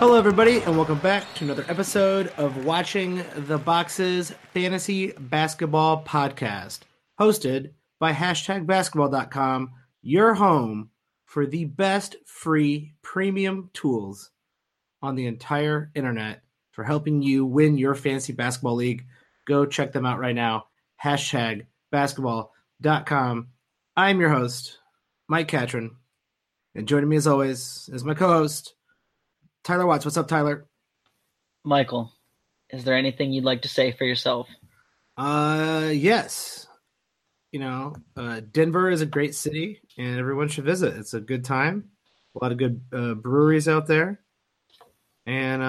Hello, everybody, and welcome back to another episode of Watching the Boxes Fantasy Basketball Podcast, hosted by HashtagBasketball.com, your home for the best free premium tools on the entire internet for helping you win your fantasy basketball league. Go check them out right now, HashtagBasketball.com. I'm your host, Mike Catron, and joining me as always is my co-host, Tyler Watts. What's up, Tyler? Michael, is there anything you'd like to say for yourself? Yes. You know, Denver is a great city, and everyone should visit. It's a good time. A lot of good breweries out there, and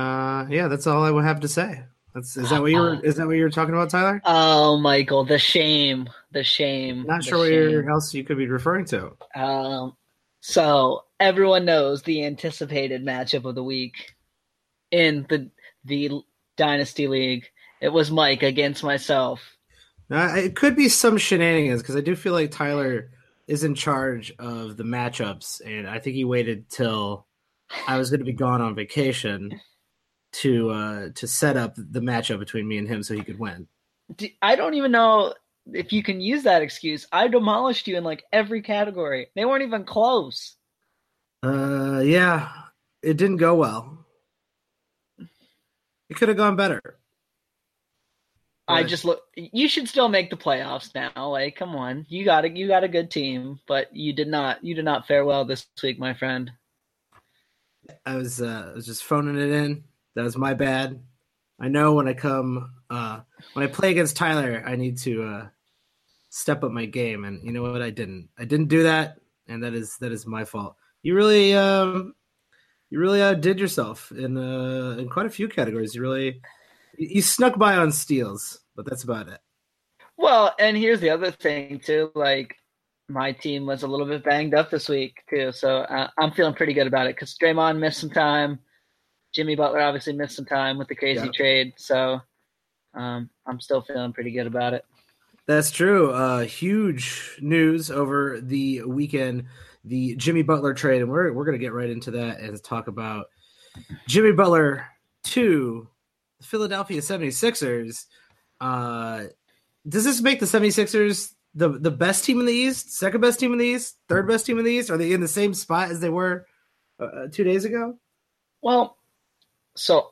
yeah, that's all I would have to say. Is that what you were talking about, Tyler? Oh, Michael, the shame, the shame. Not sure where else you could be referring to. So everyone knows the anticipated matchup of the week in the Dynasty League. It was Mike against myself. Now, it could be some shenanigans because I do feel like Tyler is in charge of the matchups, and I think he waited till I was going to be gone on vacation to set up the matchup between me and him so he could win. I don't even know if you can use that excuse. I demolished you in like every category. They weren't even close. Yeah, it didn't go well. It could have gone better. You should still make the playoffs now. Like, come on, you got a good team, but you did not fare well this week, my friend. I was just phoning it in. That was my bad. I know when I play against Tyler, I need to step up my game, and you know what? I didn't do that, and that is my fault. You really outdid yourself in quite a few categories. You snuck by on steals, but that's about it. Well, and here's the other thing too. Like, my team was a little bit banged up this week too, so I'm feeling pretty good about it because Draymond missed some time. Jimmy Butler obviously missed some time with the crazy trade, so I'm still feeling pretty good about it. That's true. Huge news over the weekend, the Jimmy Butler trade, and we're going to get right into that and talk about Jimmy Butler to the Philadelphia 76ers. Does this make the 76ers the best team in the East, second best team in the East, third best team in the East? Are they in the same spot as they were 2 days ago? Well, so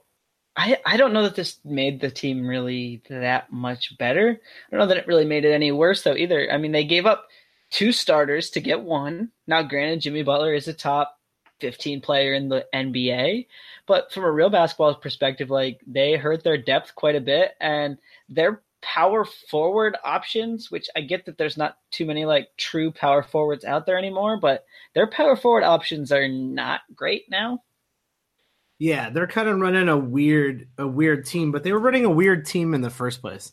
I don't know that this made the team really that much better. I don't know that it really made it any worse, though, either. I mean, they gave up two starters to get one. Now, granted, Jimmy Butler is a top 15 player in the NBA, but from a real basketball perspective, like, they hurt their depth quite a bit, and their power forward options, which I get that there's not too many like true power forwards out there anymore, but their power forward options are not great now. Yeah, they're kind of running a weird team, but they were running a weird team in the first place.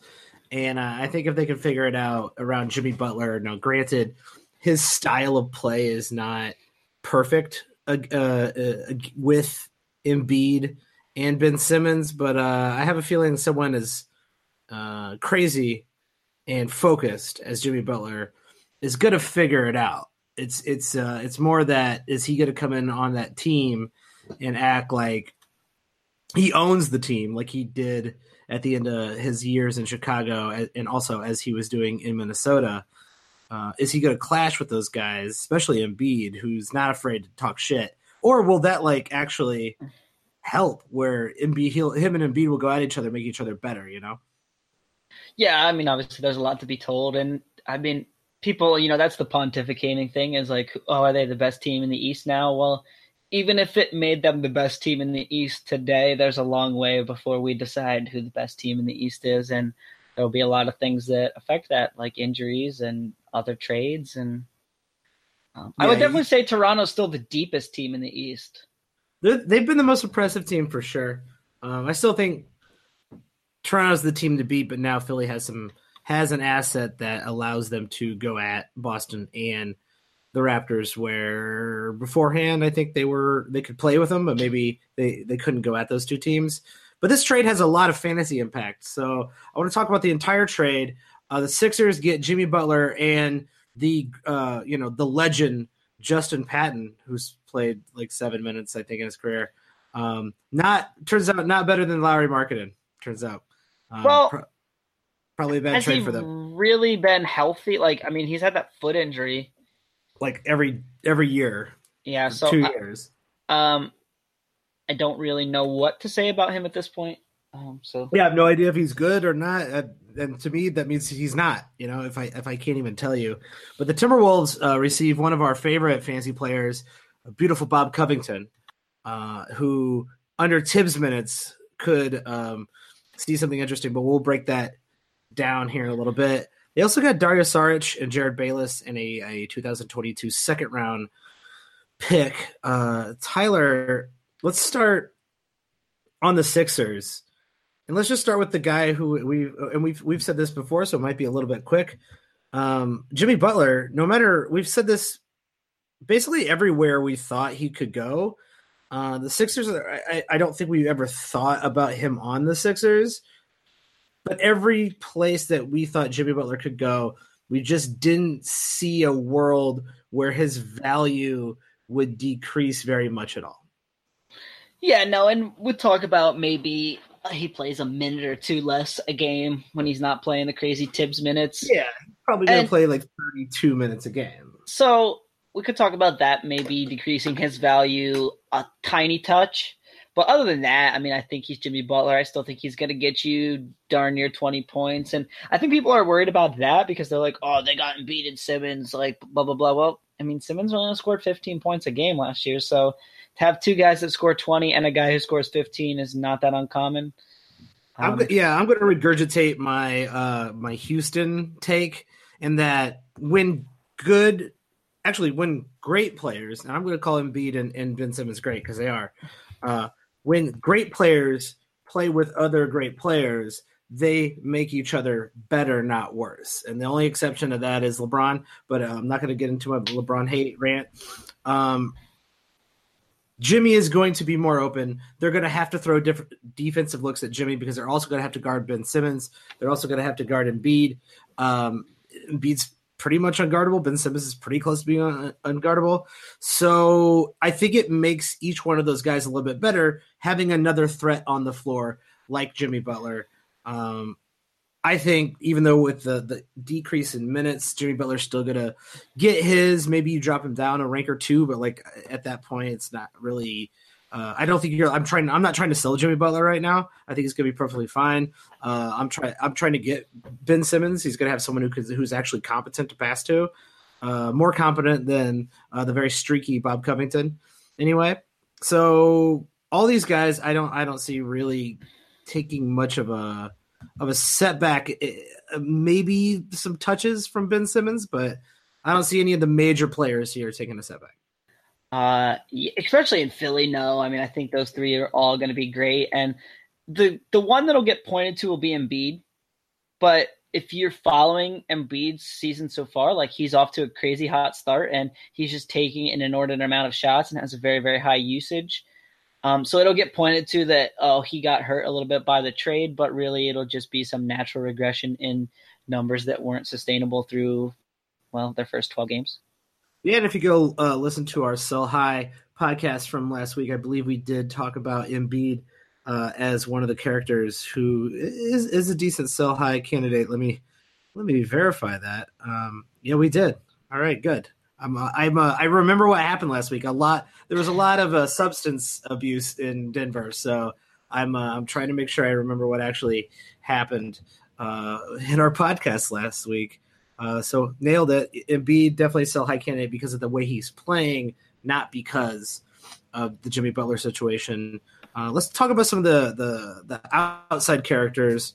And I think if they can figure it out around Jimmy Butler, now granted, his style of play is not perfect with Embiid and Ben Simmons, but I have a feeling someone as crazy and focused as Jimmy Butler is going to figure it out. It's more that, is he going to come in on that team and act like he owns the team like he did at the end of his years in Chicago and also as he was doing in Minnesota? Is he going to clash with those guys, especially Embiid, who's not afraid to talk shit? Or will that like actually help where him and Embiid will go at each other, make each other better, you know? Yeah, I mean, obviously there's a lot to be told. And I mean, people, you know, that's the pontificating thing is like, oh, are they the best team in the East now? Well, even if it made them the best team in the East today, there's a long way before we decide who the best team in the East is. And there'll be a lot of things that affect that, like injuries and other trades. And I would definitely say Toronto's still the deepest team in the East. They've been the most impressive team for sure. I still think Toronto's the team to beat, but now Philly has an asset that allows them to go at Boston and the Raptors, where beforehand I think they could play with them, but maybe they couldn't go at those two teams. But this trade has a lot of fantasy impact, so I want to talk about the entire trade. The Sixers get Jimmy Butler and the the legend Justin Patton, who's played like 7 minutes I think in his career. Turns out not better than Lauri Markkanen. Turns out, probably a bad trade for them. Really been healthy? Like, I mean, he's had that foot injury like every year. Yeah, so 2 years. I don't really know what to say about him at this point. I have no idea if he's good or not. And to me, that means he's not, you know, if I can't even tell you. But the Timberwolves receive one of our favorite fantasy players, a beautiful Bob Covington, who under Tibbs minutes could see something interesting, but we'll break that down here in a little bit. They also got Dario Šarić and Jared Bayless in a 2022 second round pick. Tyler, let's start on the Sixers. And let's just start with the guy who we've said this before, so it might be a little bit quick. Jimmy Butler, no matter, we've said this basically everywhere we thought he could go. The Sixers, I don't think we ever thought about him on the Sixers, but every place that we thought Jimmy Butler could go, we just didn't see a world where his value would decrease very much at all. Yeah, no, and we'll talk about maybe he plays a minute or two less a game when he's not playing the crazy Tibbs minutes. Yeah, probably going to play like 32 minutes a game. So we could talk about that maybe decreasing his value a tiny touch. But other than that, I mean, I think he's Jimmy Butler. I still think he's going to get you darn near 20 points. And I think people are worried about that because they're like, oh, they got Embiid and Simmons, like blah, blah, blah. Well, I mean, Simmons only scored 15 points a game last year, so to have two guys that score 20 and a guy who scores 15 is not that uncommon. I'm going to regurgitate my my Houston take, in that when great players, and I'm going to call Embiid and Ben Simmons great because they are, when great players play with other great players, they make each other better, not worse. And the only exception to that is LeBron, but I'm not going to get into my LeBron hate rant. Jimmy is going to be more open. They're going to have to throw different defensive looks at Jimmy because they're also going to have to guard Ben Simmons. They're also going to have to guard Embiid. Embiid's pretty much unguardable. Ben Simmons is pretty close to being unguardable. So I think it makes each one of those guys a little bit better having another threat on the floor like Jimmy Butler. I think even though with the decrease in minutes, Jimmy Butler's still going to get his. Maybe you drop him down a rank or two, but like at that point, it's not really. I don't think you're. I'm not trying to sell Jimmy Butler right now. I think he's going to be perfectly fine. I'm trying to get Ben Simmons. He's going to have someone who's actually competent to pass to, more competent than the very streaky Bob Covington. Anyway, so all these guys, I don't see really taking much of a setback, maybe some touches from Ben Simmons, but I don't see any of the major players here taking a setback. Especially in Philly, no. I mean, I think those three are all going to be great. And the one that'll get pointed to will be Embiid. But if you're following Embiid's season so far, like he's off to a crazy hot start and he's just taking an inordinate amount of shots and has a very, very high usage. So it'll get pointed to that, oh, he got hurt a little bit by the trade, but really it'll just be some natural regression in numbers that weren't sustainable through, well, their first 12 games. Yeah, and if you go listen to our Sell High podcast from last week, I believe we did talk about Embiid as one of the characters who is a decent Sell High candidate. Let me verify that. Yeah, we did. All right, good. I remember what happened last week. There was a lot of substance abuse in Denver, so I'm trying to make sure I remember what actually happened in our podcast last week. So nailed it. Embiid definitely sell high candidate because of the way he's playing, not because of the Jimmy Butler situation. Let's talk about some of the outside characters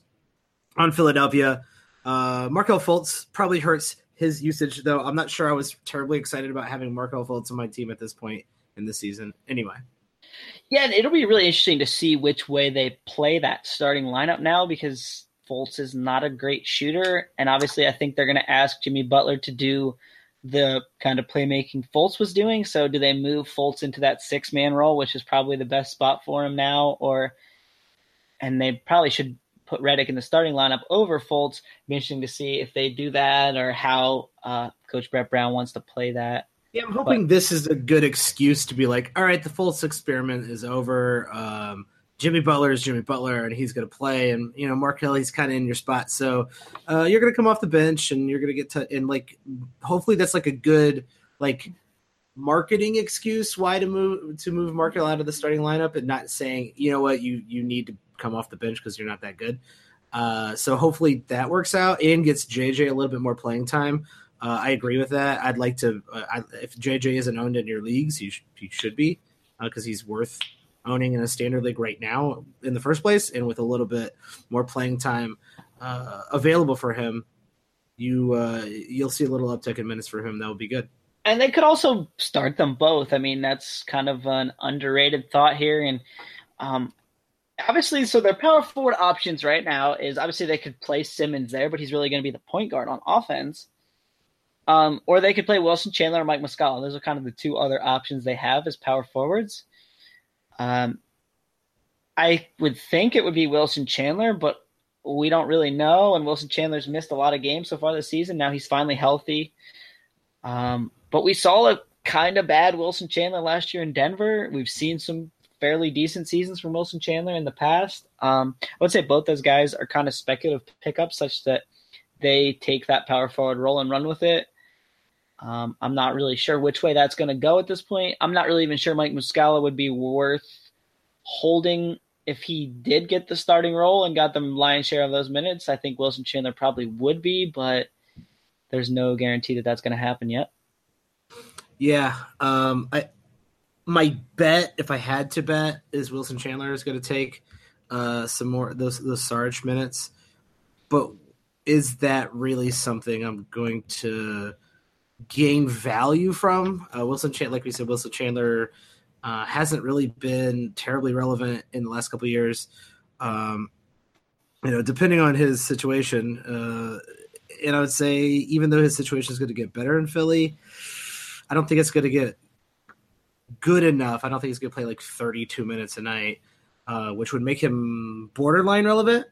on Philadelphia. Markelle Fultz probably hurts his usage, though. I'm not sure I was terribly excited about having Markelle Fultz on my team at this point in the season. Anyway. Yeah, it'll be really interesting to see which way they play that starting lineup now because Fultz is not a great shooter. And obviously, I think they're going to ask Jimmy Butler to do the kind of playmaking Fultz was doing. So do they move Fultz into that 6-man role, which is probably the best spot for him now? And they probably should put Redick in the starting lineup over Fultz. It'd be interesting to see if they do that or how Coach Brett Brown wants to play that. Yeah, I'm hoping this is a good excuse to be like, all right, the Fultz experiment is over. Jimmy Butler is Jimmy Butler, and he's going to play. And, you know, Markelle, he's kind of in your spot. So you're going to come off the bench, and you're going to get to – and, like, hopefully that's, like, a good, like, marketing excuse why to move Markelle out of the starting lineup and not saying, you know what, you need to come off the bench because you're not that good. So hopefully that works out and gets JJ a little bit more playing time. I agree with that. I'd like to if JJ isn't owned in your leagues, he should be because he's worth owning in a standard league right now in the first place. And with a little bit more playing time available for him, you'll see a little uptick in minutes for him. That would be good. And they could also start them both. I mean, that's kind of an underrated thought here. And obviously, so their power forward options right now is obviously they could play Simmons there, but he's really going to be the point guard on offense. Or they could play Wilson Chandler or Mike Muscala. Those are kind of the two other options they have as power forwards. I would think it would be Wilson Chandler, but we don't really know. And Wilson Chandler's missed a lot of games so far this season. Now he's finally healthy. But we saw a kind of bad Wilson Chandler last year in Denver. We've seen some fairly decent seasons from Wilson Chandler in the past. I would say both those guys are kind of speculative pickups such that they take that power forward role and run with it. I'm not really sure which way that's going to go at this point. I'm not really even sure Mike Muscala would be worth holding if he did get the starting role and got the lion's share of those minutes. I think Wilson Chandler probably would be, but there's no guarantee that that's going to happen yet. Yeah. My bet, if I had to bet, is Wilson Chandler is going to take some more those Sarge minutes. But is that really something I'm going to gain value from? Wilson Chandler, like we said, Wilson Chandler hasn't really been terribly relevant in the last couple of years. You know, depending on his situation, and I would say even though his situation is going to get better in Philly, I don't think it's going to get good enough. I don't think he's going to play like 32 minutes a night, which would make him borderline relevant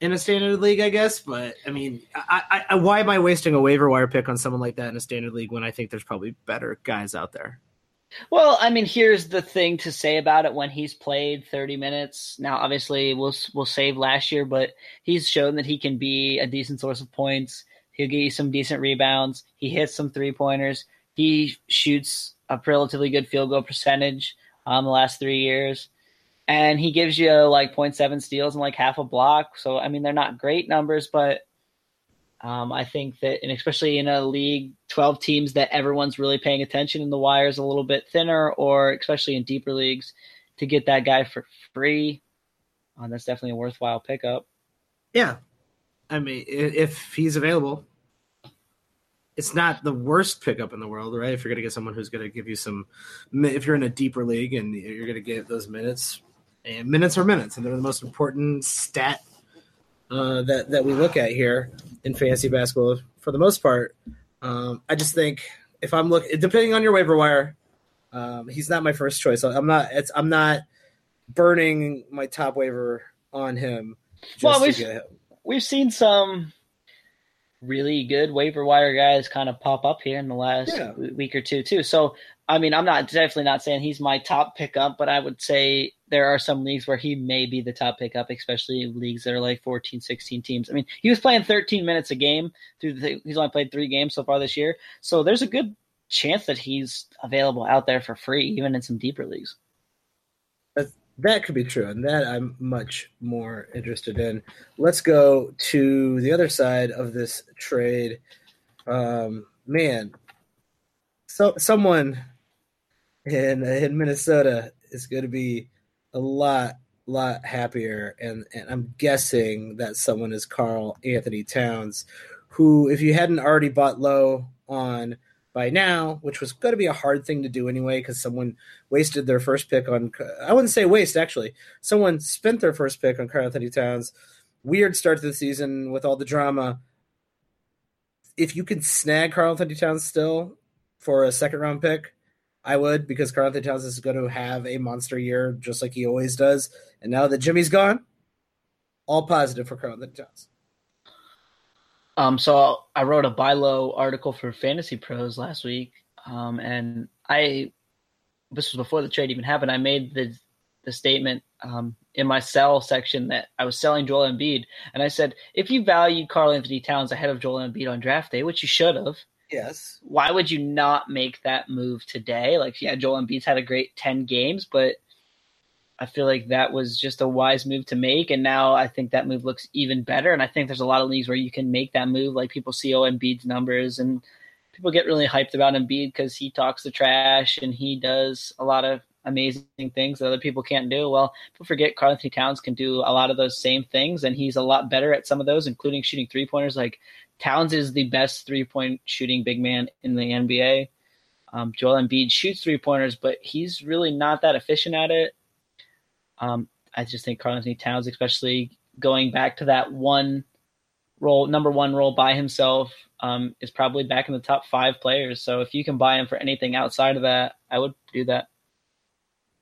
in a standard league, I guess. But, I mean, I why am I wasting a waiver wire pick on someone like that in a standard league when I think there's probably better guys out there? Well, I mean, here's the thing to say about it when he's played 30 minutes. Now, obviously, we'll save last year, but he's shown that he can be a decent source of points. He'll get you some decent rebounds. He hits some three-pointers. He shoots a relatively good field goal percentage the last 3 years. And he gives you like 0.7 steals and like half a block. So, I mean, they're not great numbers, but I think that, and especially in a league, 12 teams that everyone's really paying attention and the wire's a little bit thinner, or especially in deeper leagues, to get that guy for free, that's definitely a worthwhile pickup. Yeah. I mean, if he's available, it's not the worst pickup in the world, right? If you're going to get someone who's going to give you some, if you're in a deeper league and you're going to get those minutes, and minutes are minutes, and they're the most important stat that we look at here in fantasy basketball for the most part. I just think if I'm looking, depending on your waiver wire, he's not my first choice. I'm not burning my top waiver on him just to get him. We've seen some really good waiver wire guys kind of pop up here in the last week or two too. So, I mean, I'm definitely not saying he's my top pickup, but I would say there are some leagues where he may be the top pickup, especially in leagues that are like 14, 16 teams. I mean, he was playing 13 minutes a game he's only played 3 games so far this year. So there's a good chance that he's available out there for free, even in some deeper leagues. That could be true, and that I'm much more interested in. Let's go to the other side of this trade. So someone in Minnesota is going to be a lot happier, and I'm guessing that someone is Carl Anthony Towns, who, if you hadn't already bought low on by now, which was going to be a hard thing to do anyway because someone wasted their first pick on – I wouldn't say waste, actually. Someone spent their first pick on Carl Anthony Towns. Weird start to the season with all the drama. If you can snag Carl Anthony Towns still for a second-round pick, I would, because Carl Anthony Towns is going to have a monster year just like he always does. And now that Jimmy's gone, all positive for Carl Anthony Towns. So I wrote a buy low article for Fantasy Pros last week, and this was before the trade even happened. I made the statement in my sell section that I was selling Joel Embiid, and I said, if you valued Carl Anthony Towns ahead of Joel Embiid on draft day, which you should have, yes, why would you not make that move today? Like, yeah, Joel Embiid's had a great 10 games, but I feel like that was just a wise move to make, and now I think that move looks even better, and I think there's a lot of leagues where you can make that move. Like, people see Embiid's numbers, and people get really hyped about Embiid because he talks the trash and he does a lot of amazing things that other people can't do. Well, people forget Carl Anthony Towns can do a lot of those same things, and he's a lot better at some of those, including shooting three-pointers. Like, Towns is the best three-point shooting big man in the NBA. Joel Embiid shoots three-pointers, but he's really not that efficient at it. I just think Carl Anthony Towns, especially going back to that one role, number one role by himself, is probably back in the top five players. So if you can buy him for anything outside of that, I would do that.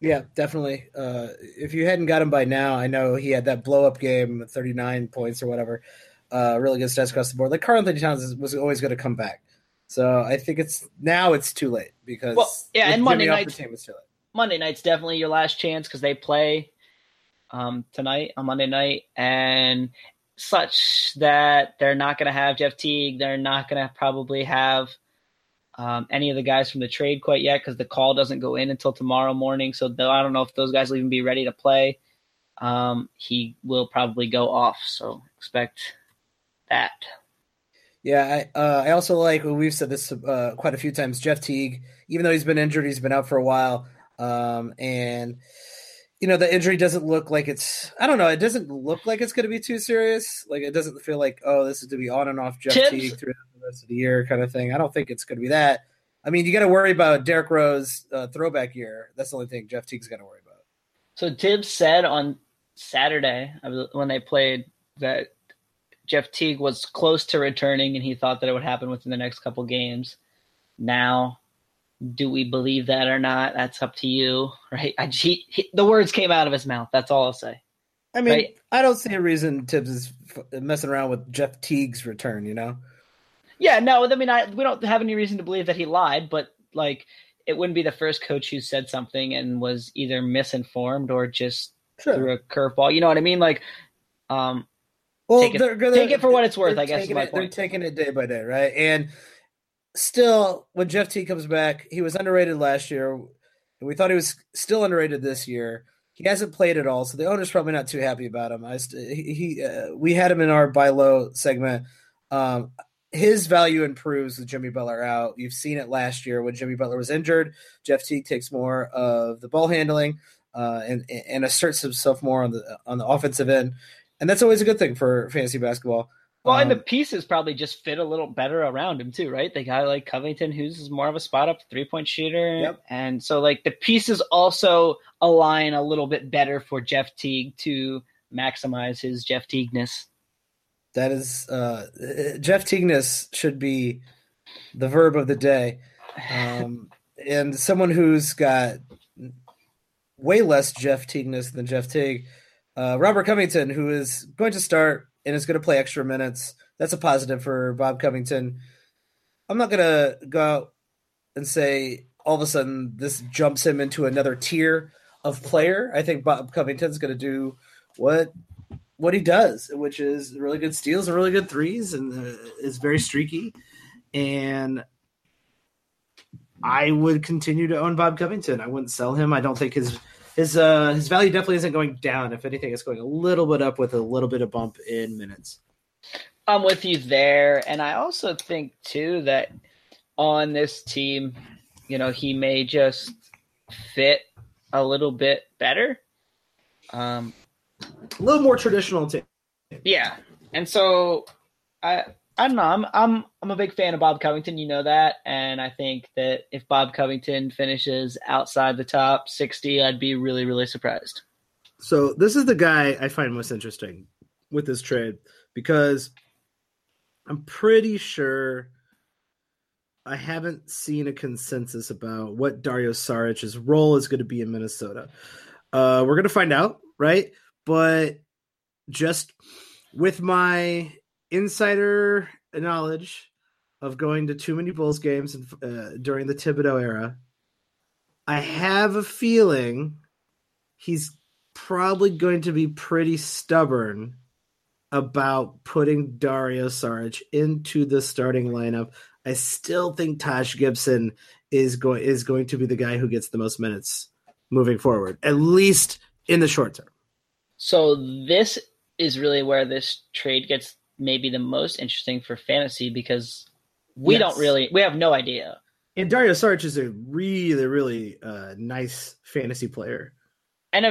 Yeah, definitely. If you hadn't got him by now, I know he had that blow up game, 39 points or whatever. Really good stats across the board. Like, Carl Anthony Towns was always going to come back. So I think it's too late because and Monday night's definitely your last chance because they play tonight on Monday night, and such that they're not going to have Jeff Teague. They're not going to probably have any of the guys from the trade quite yet because the call doesn't go in until tomorrow morning. So I don't know if those guys will even be ready to play. He will probably go off, so expect that. Yeah, I also like, we've said this quite a few times, Jeff Teague, even though he's been injured, he's been out for a while. And you know, the injury doesn't look like it doesn't look like it's going to be too serious. Like, it doesn't feel like, oh, this is to be on and off Jeff Teague throughout the rest of the year kind of thing. I don't think it's going to be that. I mean, you got to worry about Derrick Rose throwback year. That's the only thing Jeff Teague's got to worry about. So Tibbs said on Saturday when they played that Jeff Teague was close to returning and he thought that it would happen within the next couple games. Now, do we believe that or not? That's up to you, right? The words came out of his mouth. That's all I'll say. I mean, right? I don't see a reason Tibbs is messing around with Jeff Teague's return, you know? Yeah, no, I mean, we don't have any reason to believe that he lied, but, like, it wouldn't be the first coach who said something and was either misinformed or just threw a curveball. You know what I mean? Like, take it for what it's worth, I guess is my point. They're taking it day by day, right? And still, when Jeff Teague comes back, he was underrated last year, and we thought he was still underrated this year. He hasn't played at all, so the owner's probably not too happy about him. We had him in our buy low segment. His value improves with Jimmy Butler out. You've seen it last year when Jimmy Butler was injured. Jeff Teague takes more of the ball handling and asserts himself more on the offensive end, and that's always a good thing for fantasy basketball. Well, and the pieces probably just fit a little better around him too, right? The guy like Covington, who's more of a spot-up three-point shooter. Yep. And so, like, the pieces also align a little bit better for Jeff Teague to maximize his Jeff Teague-ness. That is Jeff Teague-ness should be the verb of the day. And someone who's got way less Jeff Teague-ness than Jeff Teague, Robert Covington, who is going to start and is going to play extra minutes. That's a positive for Bob Covington. I'm not going to go out and say all of a sudden this jumps him into another tier of player. I think Bob Covington's going to do what he does, which is really good steals and really good threes, and is very streaky. And I would continue to own Bob Covington. I wouldn't sell him. I don't think his value definitely isn't going down. If anything, it's going a little bit up with a little bit of bump in minutes. I'm with you there. And I also think, too, that on this team, you know, he may just fit a little bit better. A little more traditional team. Yeah. And so I don't know. I'm a big fan of Bob Covington. You know that, and I think that if Bob Covington finishes outside the top 60, I'd be really, really surprised. So this is the guy I find most interesting with this trade because I'm pretty sure I haven't seen a consensus about what Dario Saric's role is going to be in Minnesota. We're going to find out, right? But just with my insider knowledge of going to too many Bulls games during the Thibodeau era. I have a feeling he's probably going to be pretty stubborn about putting Dario Šarić into the starting lineup. I still think Taj Gibson is going to be the guy who gets the most minutes moving forward, at least in the short term. So this is really where this trade gets maybe the most interesting for fantasy, because we we have no idea. And Dario Šarić is a really, really nice fantasy player. And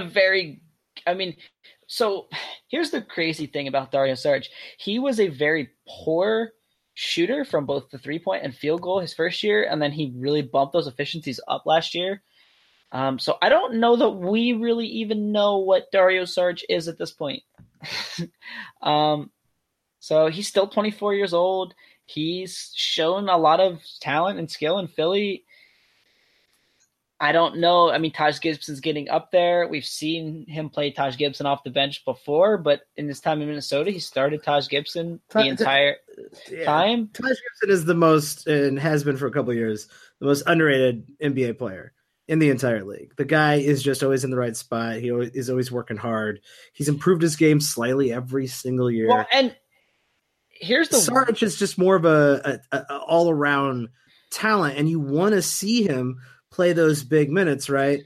so here's the crazy thing about Dario Šarić. He was a very poor shooter from both the three-point and field goal his first year, and then he really bumped those efficiencies up last year. So I don't know that we really even know what Dario Šarić is at this point. So he's still 24 years old. He's shown a lot of talent and skill in Philly. I don't know. I mean, Taj Gibson's getting up there. We've seen him play Taj Gibson off the bench before, but in his time in Minnesota, he started Taj Gibson the entire time. Taj Gibson is the most, and has been for a couple of years, the most underrated NBA player in the entire league. The guy is just always in the right spot. He is always working hard. He's improved his game slightly every single year. Well, and here's the Šarić is just more of a all-around talent, and you want to see him play those big minutes, right?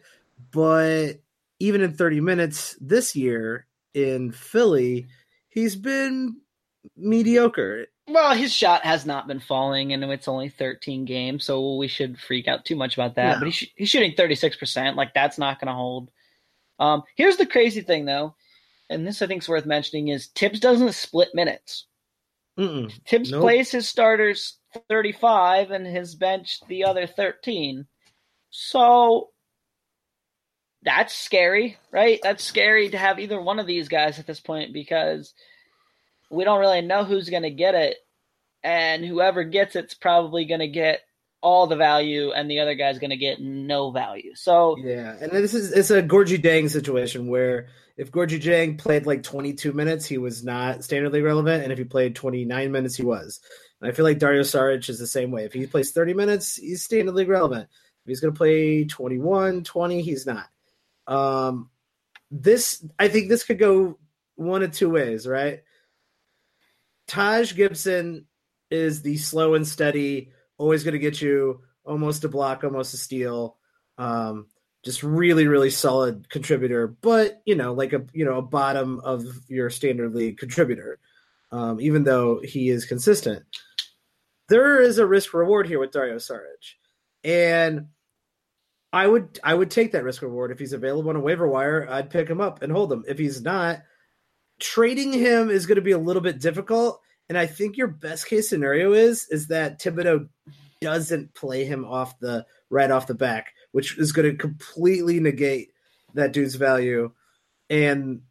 But even in 30 minutes this year in Philly, he's been mediocre. Well, his shot has not been falling, and it's only 13 games, so we should freak out too much about that. No. But he's shooting 36%. Like, that's not going to hold. Here's the crazy thing, though, and this I think is worth mentioning, is Tibbs doesn't split minutes. Tibbs plays his starters 35 and his bench the other 13. So that's scary, right? That's scary to have either one of these guys at this point, because we don't really know who's going to get it, and whoever gets it's probably going to get all the value, and the other guy's going to get no value. So yeah, and it's a Gorgui Dieng situation where if Gorgui Dieng played like 22 minutes, he was not standard league relevant, and if he played 29 minutes, he was. And I feel like Dario Šarić is the same way. If he plays 30 minutes, he's standard league relevant. If he's going to play 21, 20, he's not. I think this could go one of two ways, right? Taj Gibson is the slow and steady, always going to get you almost a block, almost a steal. Just really, really solid contributor, but a bottom of your standard league contributor, even though he is consistent. There is a risk reward here with Dario Šarić. And I would take that risk reward. If he's available on a waiver wire, I'd pick him up and hold him. If he's not, trading him is going to be a little bit difficult. And I think your best case scenario is that Thibodeau doesn't play him right off the back, which is going to completely negate that dude's value. And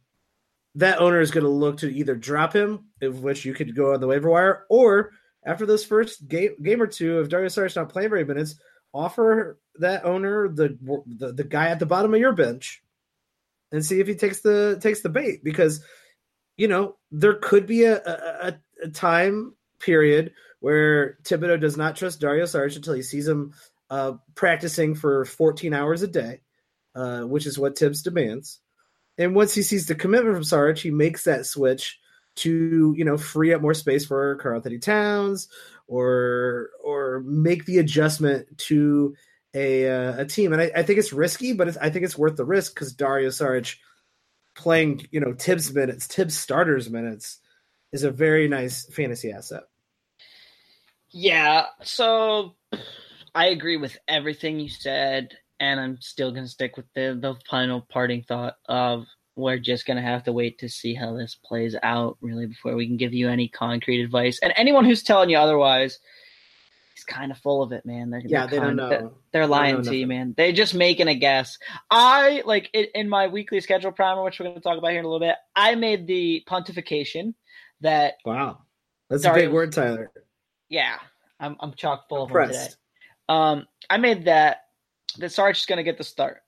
that owner is going to look to either drop him, of which you could go on the waiver wire, or after those first game or two, if Dario Šarić not playing very minutes, offer that owner the guy at the bottom of your bench, and see if he takes the bait. Because there could be a time period where Thibodeau does not trust Dario Šarić until he sees him practicing for 14 hours a day, which is what Tibbs demands. And once he sees the commitment from Šarić, he makes that switch to free up more space for Carl Anthony Towns, or make the adjustment to a team. And I think it's risky, but I think it's worth the risk, because Dario Šarić playing Tibbs starters minutes is a very nice fantasy asset. Yeah, so I agree with everything you said, and I'm still going to stick with the final parting thought of, we're just going to have to wait to see how this plays out, really, before we can give you any concrete advice. And anyone who's telling you otherwise, he's kind of full of it, man. They don't know. They're lying to you, man. They're just making a guess. I, in my weekly schedule primer, which we're going to talk about here in a little bit, I made the pontification that... Wow. That's a big word, Tyler. Yeah. I'm chock full of them today. I made that Sarge is going to get the start.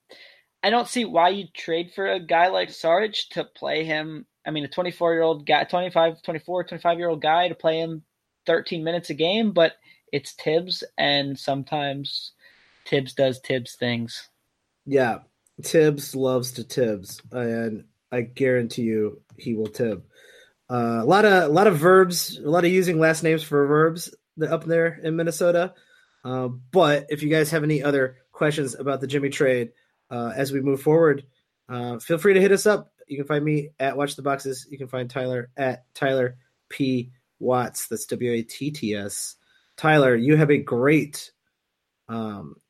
I don't see why you trade for a guy like Šarić to play him. I mean, a 24-year-old guy, 25-year-old guy to play him 13 minutes a game, but it's Tibbs, and sometimes Tibbs does Tibbs things. Yeah, Tibbs loves to Tibbs, and I guarantee you he will Tibb. A lot of verbs, a lot of using last names for verbs up there in Minnesota. But if you guys have any other questions about the Jimmy trade as we move forward, feel free to hit us up. You can find me at Watch the Boxes. You can find Tyler at Tyler P. Watts. That's W-A-T-T-S. Tyler, you have a great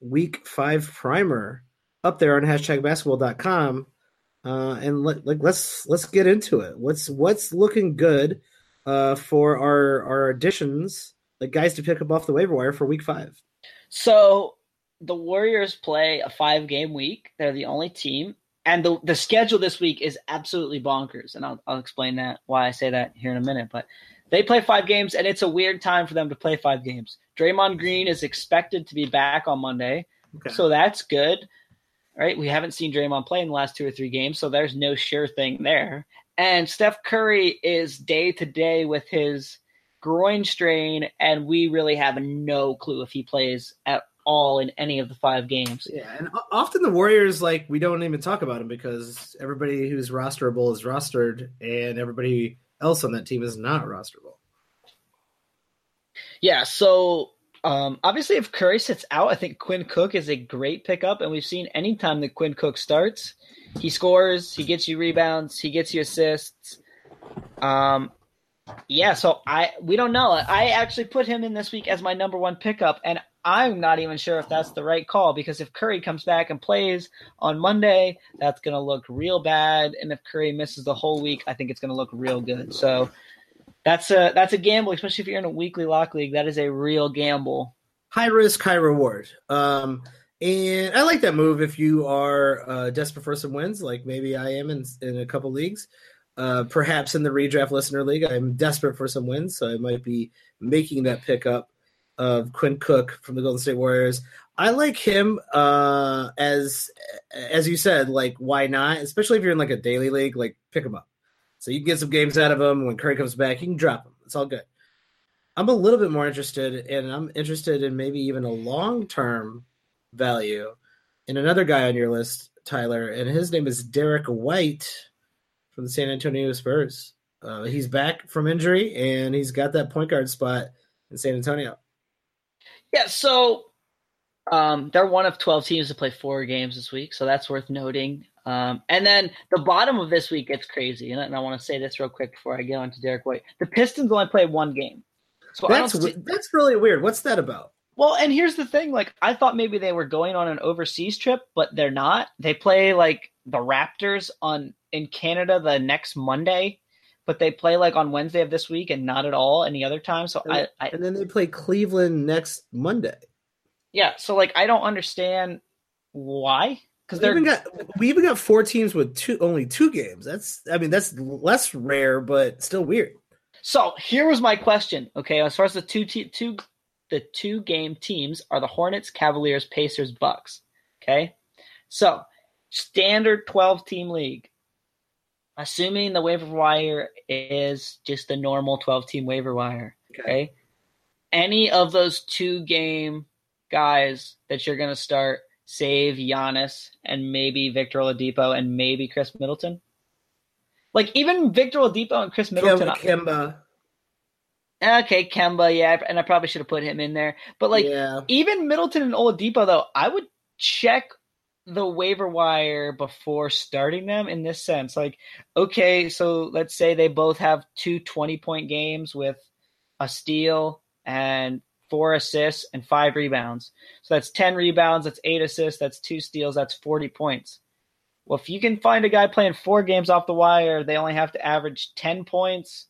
Week 5 primer up there on HashtagBasketball.com. And let's get into it. What's looking good for our additions, the guys to pick up off the waiver wire for Week 5? So the Warriors play a 5-game week. They're the only team. And the schedule this week is absolutely bonkers, and I'll explain that why I say that here in a minute. But they play 5 games, and it's a weird time for them to play 5 games. Draymond Green is expected to be back on Monday, so that's good. Right? We haven't seen Draymond play in the last 2 or 3 games, so there's no sure thing there. And Steph Curry is day-to-day with his groin strain, and we really have no clue if he plays at all in any of the 5 games. Yeah, and often the Warriors, like, we don't even talk about them because everybody who's rosterable is rostered and everybody else on that team is not rosterable. Yeah, so obviously if Curry sits out, I think Quinn Cook is a great pickup, and we've seen any time that Quinn Cook starts, he scores, he gets you rebounds, he gets you assists. Yeah, so we don't know. I actually put him in this week as my number 1 pickup, and I'm not even sure if that's the right call, because if Curry comes back and plays on Monday, that's going to look real bad. And if Curry misses the whole week, I think it's going to look real good. So that's a gamble, especially if you're in a weekly lock league. That is a real gamble. High risk, high reward. And I like that move if you are desperate for some wins, like maybe I am in a couple leagues. Perhaps in the redraft listener league, I'm desperate for some wins, so I might be making that pickup of Quinn Cook from the Golden State Warriors. I like him as you said, like, why not? Especially if you're in like a daily league, like, pick him up. So you can get some games out of him. When Curry comes back, you can drop him. It's all good. I'm a little bit more interested, and I'm interested in maybe even a long-term value in another guy on your list, Tyler, and his name is Derrick White from the San Antonio Spurs. He's back from injury, and he's got that point guard spot in San Antonio. Yeah, so they're one of 12 teams to play 4 games this week, so that's worth noting. And then the bottom of this week gets crazy, and I want to say this real quick before I get on to Derrick White. The Pistons only play 1 game. So that's really weird. What's that about? Well, and here's the thing. Like, I thought maybe they were going on an overseas trip, but they're not. They play, like, the Raptors in Canada the next Monday, but they play like on Wednesday of this week and not at all any other time. So and then they play Cleveland next Monday. Yeah. So like, I don't understand why, because we even got 4 teams with only two games. That's less rare, but still weird. So here was my question. Okay. As far as the two game teams are the Hornets, Cavaliers, Pacers, Bucks. Okay. So standard 12 team league. Assuming the waiver wire is just the normal 12-team waiver wire, okay? Any of those 2-game guys that you're going to start, save Giannis and maybe Victor Oladipo and maybe Khris Middleton? Like, even Victor Oladipo and Khris Middleton. Kemba. Okay, Kemba, yeah, and I probably should have put him in there. But, like, even Middleton and Oladipo, though, I would check the waiver wire before starting them in this sense. Like, okay, so let's say they both have 2 20-point games with a steal and 4 assists and 5 rebounds. So that's 10 rebounds, that's 8 assists, that's 2 steals, that's 40 points. Well, if you can find a guy playing 4 games off the wire, they only have to average 10 points.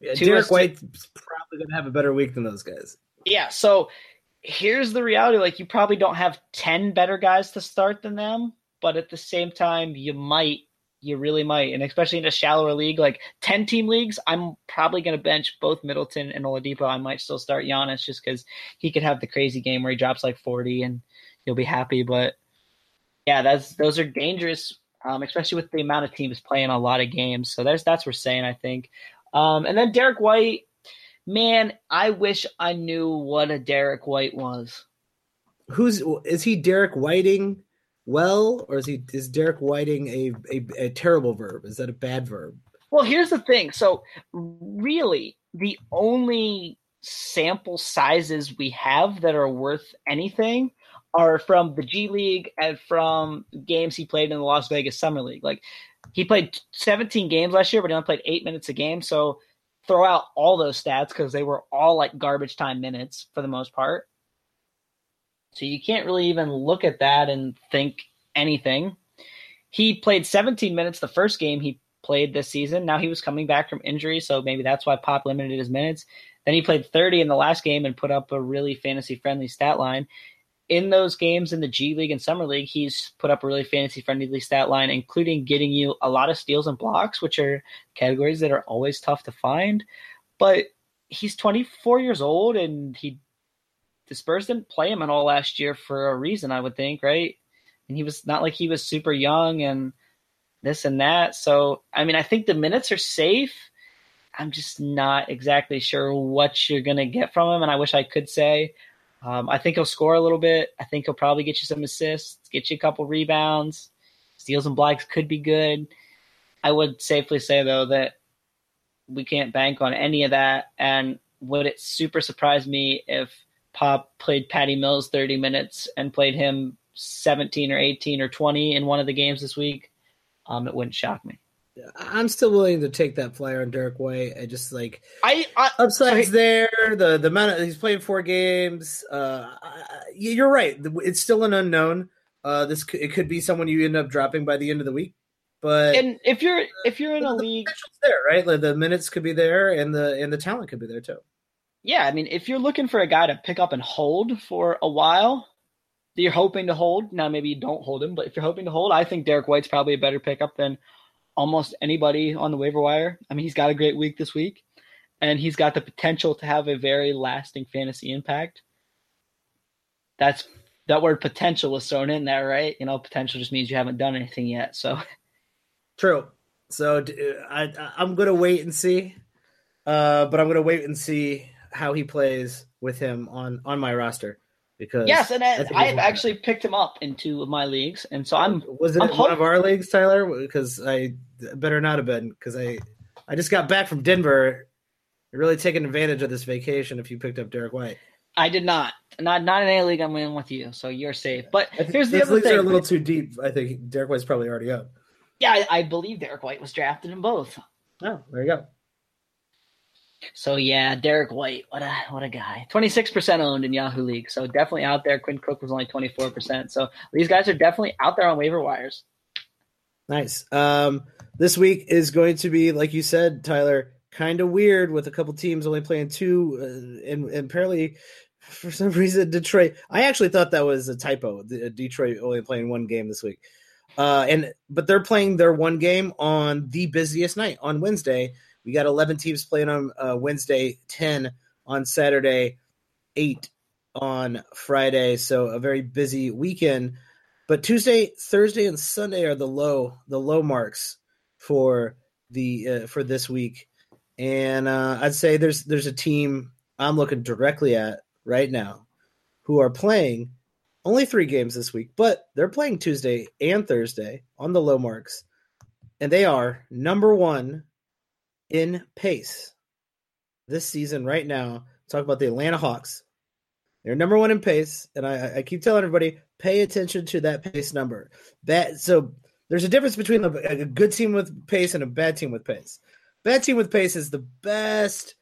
Yeah, Derrick White's probably going to have a better week than those guys. Yeah, so here's the reality. Like, you probably don't have 10 better guys to start than them, but at the same time, you really might. And especially in a shallower league, like 10-team leagues, I'm probably going to bench both Middleton and Oladipo. I might still start Giannis just because he could have the crazy game where he drops like 40 and you'll be happy. But yeah, those are dangerous, especially with the amount of teams playing a lot of games. So that's what we're saying, I think. And then Derrick White, man, I wish I knew what a Derrick White was. Is he Derrick Whiting well, or is Derrick Whiting a terrible verb? Is that a bad verb? Well, here's the thing. So really, the only sample sizes we have that are worth anything are from the G League and from games he played in the Las Vegas Summer League. Like, he played 17 games last year, but he only played 8 minutes a game. So throw out all those stats because they were all like garbage time minutes for the most part. So you can't really even look at that and think anything. He played 17 minutes the first game he played this season. Now he was coming back from injury, so maybe that's why Pop limited his minutes. Then he played 30 in the last game and put up a really fantasy-friendly stat line. In those games in the G League and Summer League, he's put up a really fantasy-friendly stat line, including getting you a lot of steals and blocks, which are categories that are always tough to find. But he's 24 years old, and the Spurs didn't play him at all last year for a reason, I would think, right? And he was not like he was super young and this and that. So, I mean, I think the minutes are safe. I'm just not exactly sure what you're going to get from him, and I wish I could say. I think he'll score a little bit. I think he'll probably get you some assists, get you a couple rebounds. Steals and blocks could be good. I would safely say, though, that we can't bank on any of that, and would it super surprise me if Pop played Patty Mills 30 minutes and played him 17 or 18 or 20 in one of the games this week? It wouldn't shock me. I'm still willing to take that flyer on Derrick White. I just like upside's there. The amount he's playing 4 games. You're right. It's still an unknown. It could be someone you end up dropping by the end of the week. But and if you're in a league, potential's there, right? Like, the minutes could be there, and the talent could be there too. Yeah, I mean, if you're looking for a guy to pick up and hold for a while, that you're hoping to hold, now maybe you don't hold him, but if you're hoping to hold, I think Derrick White's probably a better pickup than almost anybody on the waiver wire. I mean, he's got a great week this week, and he's got the potential to have a very lasting fantasy impact. That word potential was thrown in there, right? You know, potential just means you haven't done anything yet, so. True. So I'm going to wait and see, but I'm going to wait and see how he plays with him on my roster, because yes, and I've actually picked him up in 2 of my leagues, and so one of our leagues, Tyler, because I better not have been, because I just got back from Denver. You're really taking advantage of this vacation if you picked up Derrick White. I did not. Not in any league I'm in with you, so you're safe. But here's the other thing. These leagues are a little too deep. I think Derrick White's probably already up. Yeah, I believe Derrick White was drafted in both. Oh, there you go. So, yeah, Derrick White, what a guy. 26% owned in Yahoo League, so definitely out there. Quinn Cook was only 24%. So these guys are definitely out there on waiver wires. Nice. This week is going to be, like you said, Tyler, kind of weird with a couple teams only playing 2, and apparently for some reason Detroit – I actually thought that was a typo, Detroit only playing 1 game this week. But they're playing their 1 game on the busiest night on Wednesday. We got 11 teams playing on Wednesday, 10 on Saturday, 8 on Friday. So a very busy weekend. But Tuesday, Thursday, and Sunday are the low marks for for this week. And I'd say there's a team I'm looking directly at right now who are playing only 3 games this week, but they're playing Tuesday and Thursday on the low marks, and they are number 1 in pace this season right now. Talk about the Atlanta Hawks. They're number 1 in pace, and I keep telling everybody, pay attention to that pace number. So there's a difference between a good team with pace and a bad team with pace. Bad team with pace is the best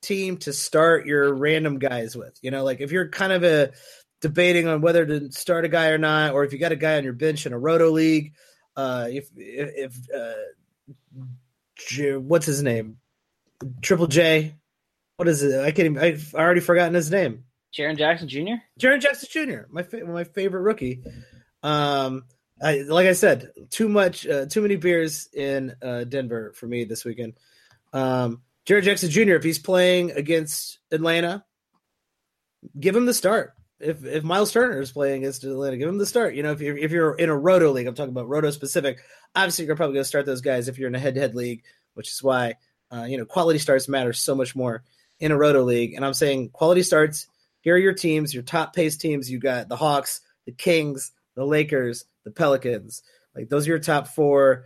team to start your random guys with. You know, like if you're kind of debating on whether to start a guy or not, or if you got a guy on your bench in a roto league, what's his name? Triple J. What is it? I've already forgotten his name. Jaren Jackson Jr.? Jaren Jackson Jr., my favorite rookie. Like I said, too many beers in Denver for me this weekend. Jaren Jackson Jr., if he's playing against Atlanta, give him the start. If Miles Turner is playing against Atlanta, give him the start. You know, if you're in a roto league, I'm talking about roto specific, obviously you're probably going to start those guys if you're in a head-to-head league, which is why, quality starts matter so much more in a roto league. And I'm saying quality starts. Here are your teams, your top paced teams. You got the Hawks, the Kings, the Lakers, the Pelicans. Like those are your top four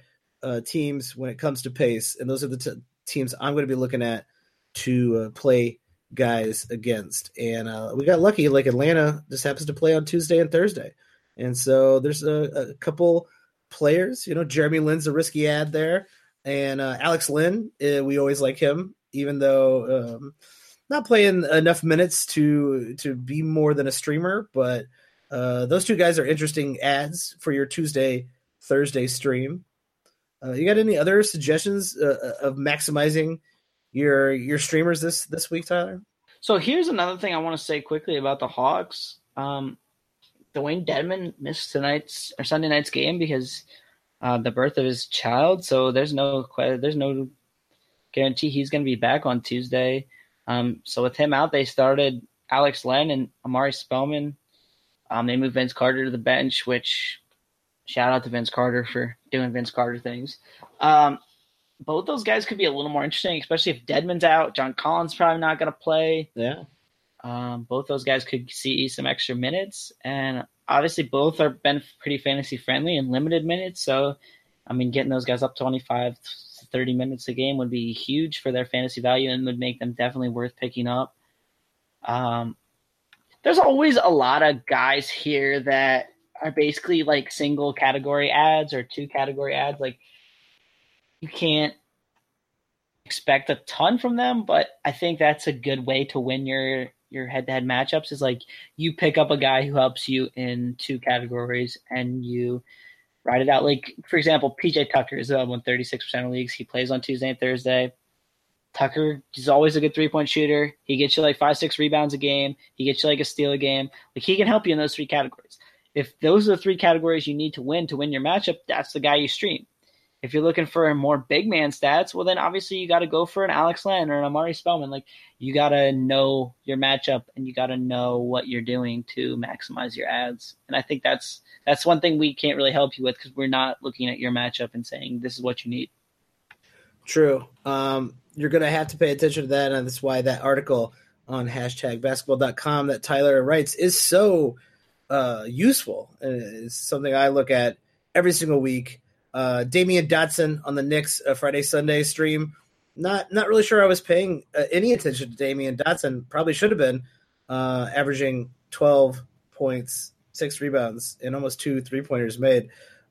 teams when it comes to pace. And those are the teams I'm going to be looking at to play guys against. And we got lucky. Like Atlanta just happens to play on Tuesday and Thursday. And so there's a couple players, you know, Jeremy Lin's a risky ad there. And Alex Len, we always like him, even though not playing enough minutes to be more than a streamer. But those two guys are interesting ads for your Tuesday, Thursday stream. You got any other suggestions of maximizing your streamers this week, Tyler? So here's another thing I want to say quickly about the Hawks. Dwayne Dedman missed Sunday night's game because the birth of his child. So there's no guarantee he's going to be back on Tuesday. So with him out, they started Alex Len and Amari Spellman. They moved Vince Carter to the bench, which shout out to Vince Carter for doing Vince Carter things. Both those guys could be a little more interesting, especially if Dedman's out. John Collins probably not going to play. Yeah. Both those guys could see some extra minutes, and obviously both are been pretty fantasy friendly and limited minutes. So, I mean, getting those guys up 25 to 30 minutes a game would be huge for their fantasy value and would make them definitely worth picking up. There's always a lot of guys here that are basically like single category ads or two category ads. Like you can't expect a ton from them, but I think that's a good way to win your head-to-head matchups is like you pick up a guy who helps you in two categories and you ride it out. Like, for example, PJ Tucker is on 36% of leagues. He plays on Tuesday and Thursday. Tucker is always a good three-point shooter. He gets you like 5-6 rebounds a game. He gets you like a steal a game. Like he can help you in those three categories. If those are the three categories you need to win your matchup, that's the guy you stream. If you're looking for more big man stats, well, then obviously you got to go for an Alex Len or an Amari Spellman. Like you got to know your matchup and you got to know what you're doing to maximize your ads. And I think that's one thing we can't really help you with because we're not looking at your matchup and saying this is what you need. True. You're going to have to pay attention to that. And that's why that article on HashtagBasketball.com that Tyler writes is so useful. It's something I look at every single week. Damian Dotson on the Knicks Friday, Sunday stream. Not really sure I was paying any attention to Damian Dotson. Probably should have been averaging 12 points, 6 rebounds, and almost 2 3-pointers made.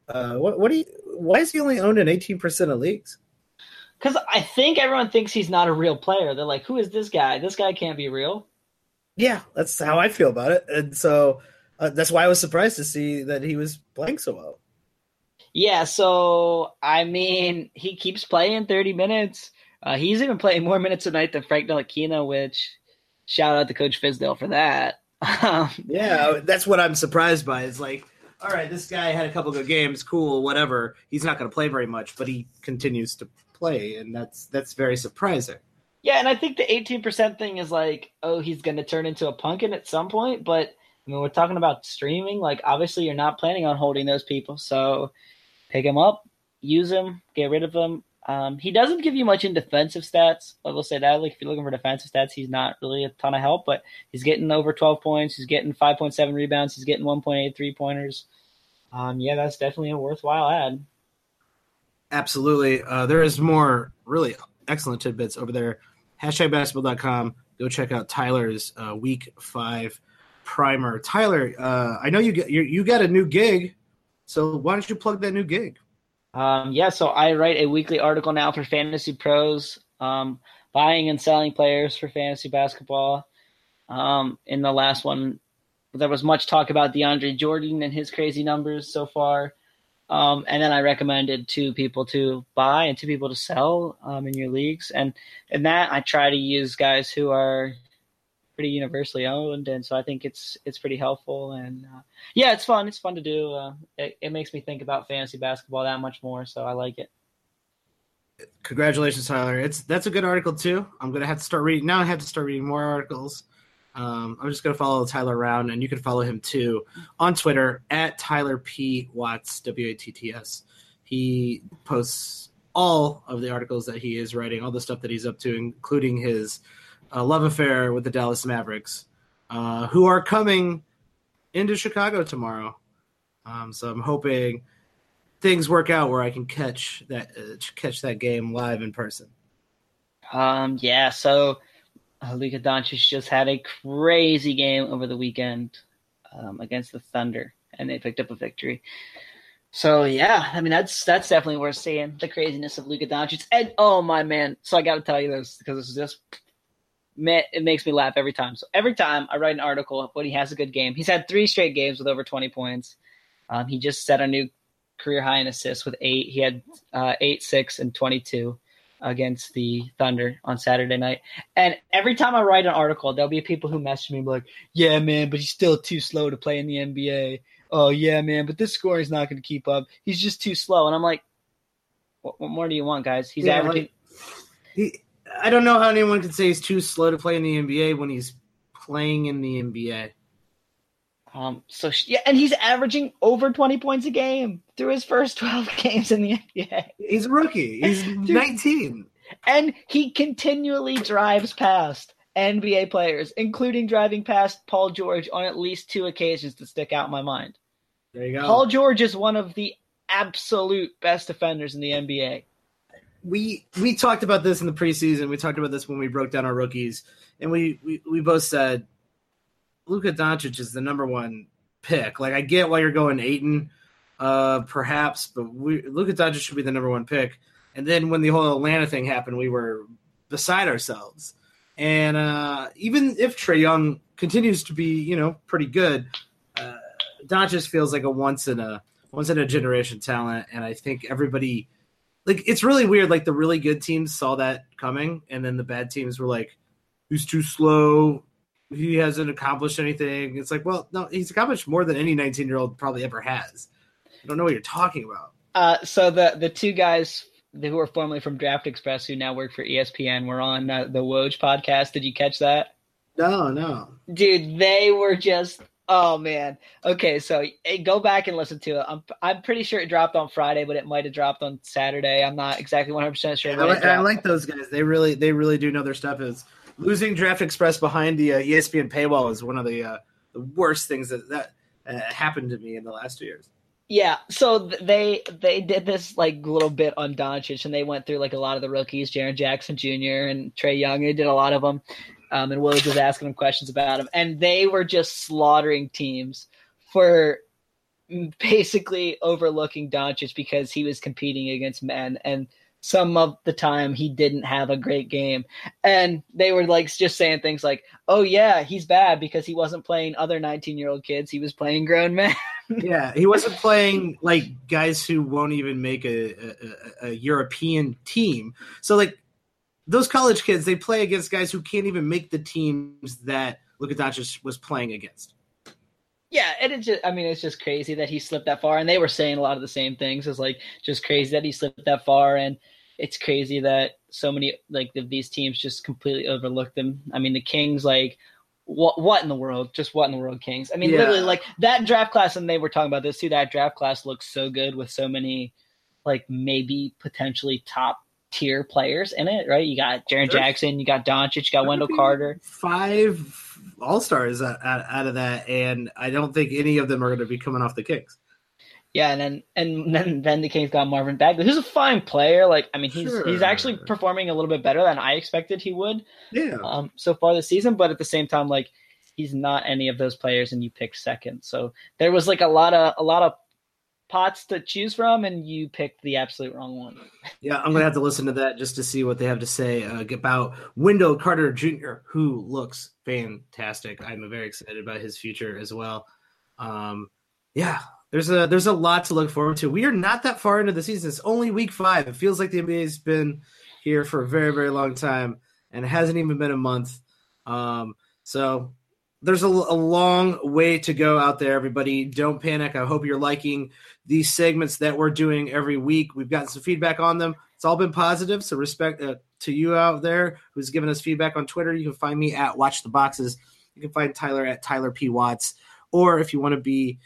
Why is he only owned in 18% of leagues? Because I think everyone thinks he's not a real player. They're like, who is this guy? This guy can't be real. Yeah, that's how I feel about it. And so that's why I was surprised to see that he was playing so well. Yeah, so, I mean, he keeps playing 30 minutes. He's even playing more minutes tonight than Frank Ntilikina, which shout out to Coach Fizdale for that. Yeah, that's what I'm surprised by. It's like, all right, this guy had a couple good games, cool, whatever. He's not going to play very much, but he continues to play, and that's very surprising. Yeah, and I think the 18% thing is like, oh, he's going to turn into a punkin at some point, but, I mean, we're talking about streaming. Like, obviously, you're not planning on holding those people, so pick him up, use him, get rid of him. He doesn't give you much in defensive stats. I will say that. Like, if you're looking for defensive stats, he's not really a ton of help, but he's getting over 12 points. He's getting 5.7 rebounds. He's getting 1.8 3-pointers. Yeah, that's definitely a worthwhile ad. Absolutely. There is more really excellent tidbits over there. HashtagBasketball.com. Go check out Tyler's Week 5 primer. Tyler, I know you got a new gig. So why don't you plug that new gig? Yeah, so I write a weekly article now for Fantasy Pros, buying and selling players for fantasy basketball. In the last one, there was much talk about DeAndre Jordan and his crazy numbers so far. And then I recommended 2 people to buy and 2 people to sell in your leagues. And in that, I try to use guys who are pretty universally owned, and so I think it's pretty helpful, and yeah, it's fun. It's fun to do. It makes me think about fantasy basketball that much more, so I like it. Congratulations, Tyler. That's a good article too. I'm gonna have to start reading now. I have to start reading more articles. I'm just gonna follow Tyler around, and you can follow him too on Twitter at Tyler P Watts WATTS. He posts all of the articles that he is writing, all the stuff that he's up to, including his a love affair with the Dallas Mavericks, who are coming into Chicago tomorrow. So I'm hoping things work out where I can catch that game live in person. So Luka Dončić just had a crazy game over the weekend against the Thunder, and they picked up a victory. So, yeah, I mean, that's definitely worth seeing, the craziness of Luka Dončić. And, oh, my man, so I got to tell you this, because this is just it makes me laugh every time. So every time I write an article when he has a good game, he's had 3 straight games with over 20 points. He just set a new career high in assists with 8. He had 8, 6, and 22 against the Thunder on Saturday night. And every time I write an article, there'll be people who message me like, yeah, man, but he's still too slow to play in the NBA. Oh, yeah, man, but this scoring's not going to keep up. He's just too slow. And I'm like, what more do you want, guys? He's averaging. I don't know how anyone can say he's too slow to play in the NBA when he's playing in the NBA. And he's averaging over 20 points a game through his first 12 games in the NBA. He's a rookie. He's 19. And he continually drives past NBA players, including driving past Paul George on at least 2 occasions that stick out in my mind. There you go. Paul George is one of the absolute best defenders in the NBA. We talked about this in the preseason. We talked about this when we broke down our rookies, and we both said Luka Dončić is the number 1 pick. Like, I get why you're going Ayton, perhaps, but Luka Dončić should be the number 1 pick. And then when the whole Atlanta thing happened, we were beside ourselves. And even if Trae Young continues to be, pretty good, Dončić feels like a once in a generation talent. And I think everybody, like, it's really weird. Like, the really good teams saw that coming, and then the bad teams were like, "He's too slow. He hasn't accomplished anything." It's like, well, no, he's accomplished more than any 19-year-old probably ever has. I don't know what you're talking about. So the 2 guys who were formerly from Draft Express, who now work for ESPN, were on the Woj podcast. Did you catch that? No. Dude, they were just, oh, man. Okay, so go back and listen to it. I'm pretty sure it dropped on Friday, but it might have dropped on Saturday. I'm not exactly 100% sure. Yeah, I like those guys. They really do know their stuff. Is losing Draft Express behind the ESPN paywall is one of the worst things that happened to me in the last 2 years. Yeah, so they did this like little bit on Dončić, and they went through like a lot of the rookies, Jaren Jackson Jr. and Trae Young. They did a lot of them, and Willis was asking them questions about him, and they were just slaughtering teams for basically overlooking Dončić because he was competing against men, and some of the time he didn't have a great game. And they were like just saying things like, oh, yeah, he's bad because he wasn't playing other 19-year-old kids. He was playing grown men. Yeah, he wasn't playing like guys who won't even make a European team. So like those college kids, they play against guys who can't even make the teams that Luka Dončić was playing against. Yeah, and it's just crazy that he slipped that far. And they were saying a lot of the same things. It's like just crazy that he slipped that far, and it's crazy that so many like of these teams just completely overlooked them. I mean, the Kings, like, what in the world? Just what in the world, Kings? I mean, Literally, like that draft class, and they were talking about this too. That draft class looks so good with so many, like maybe potentially top tier players in it, right? You got Jaren Jackson, you got Dončić, you got Wendell Carter. 5 All-Stars out of that, and I don't think any of them are going to be coming off the Kings. Yeah, and then the Kings got Marvin Bagley, who's a fine player. Like, I mean, he's actually performing a little bit better than I expected he would. Yeah. So far this season, but at the same time, like he's not any of those players, and you pick second. So there was like a lot of pots to choose from, and you picked the absolute wrong one. Yeah, I'm gonna have to listen to that just to see what they have to say about Wendell Carter Jr., who looks fantastic. I'm very excited about his future as well. Yeah. There's a lot to look forward to. We are not that far into the season. It's only week 5. It feels like the NBA's been here for a very, very long time, and it hasn't even been a month. So there's a long way to go out there, everybody. Don't panic. I hope you're liking these segments that we're doing every week. We've gotten some feedback on them. It's all been positive, so respect to you out there who's giving us feedback on Twitter. You can find me at Watch the Boxes. You can find Tyler at Tyler P. Watts. Or if you want to be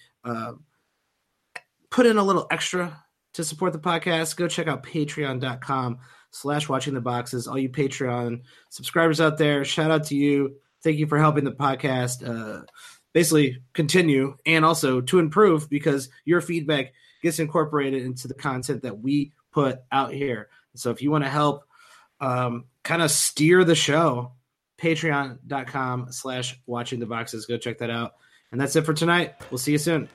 put in a little extra to support the podcast, go check out patreon.com patreon.com/watchingtheboxes. All you Patreon subscribers out there, shout out to you. Thank you for helping the podcast basically continue and also to improve, because your feedback gets incorporated into the content that we put out here. So if you want to help kind of steer the show, patreon.com/watchingtheboxes. Go check that out. And that's it for tonight. We'll see you soon.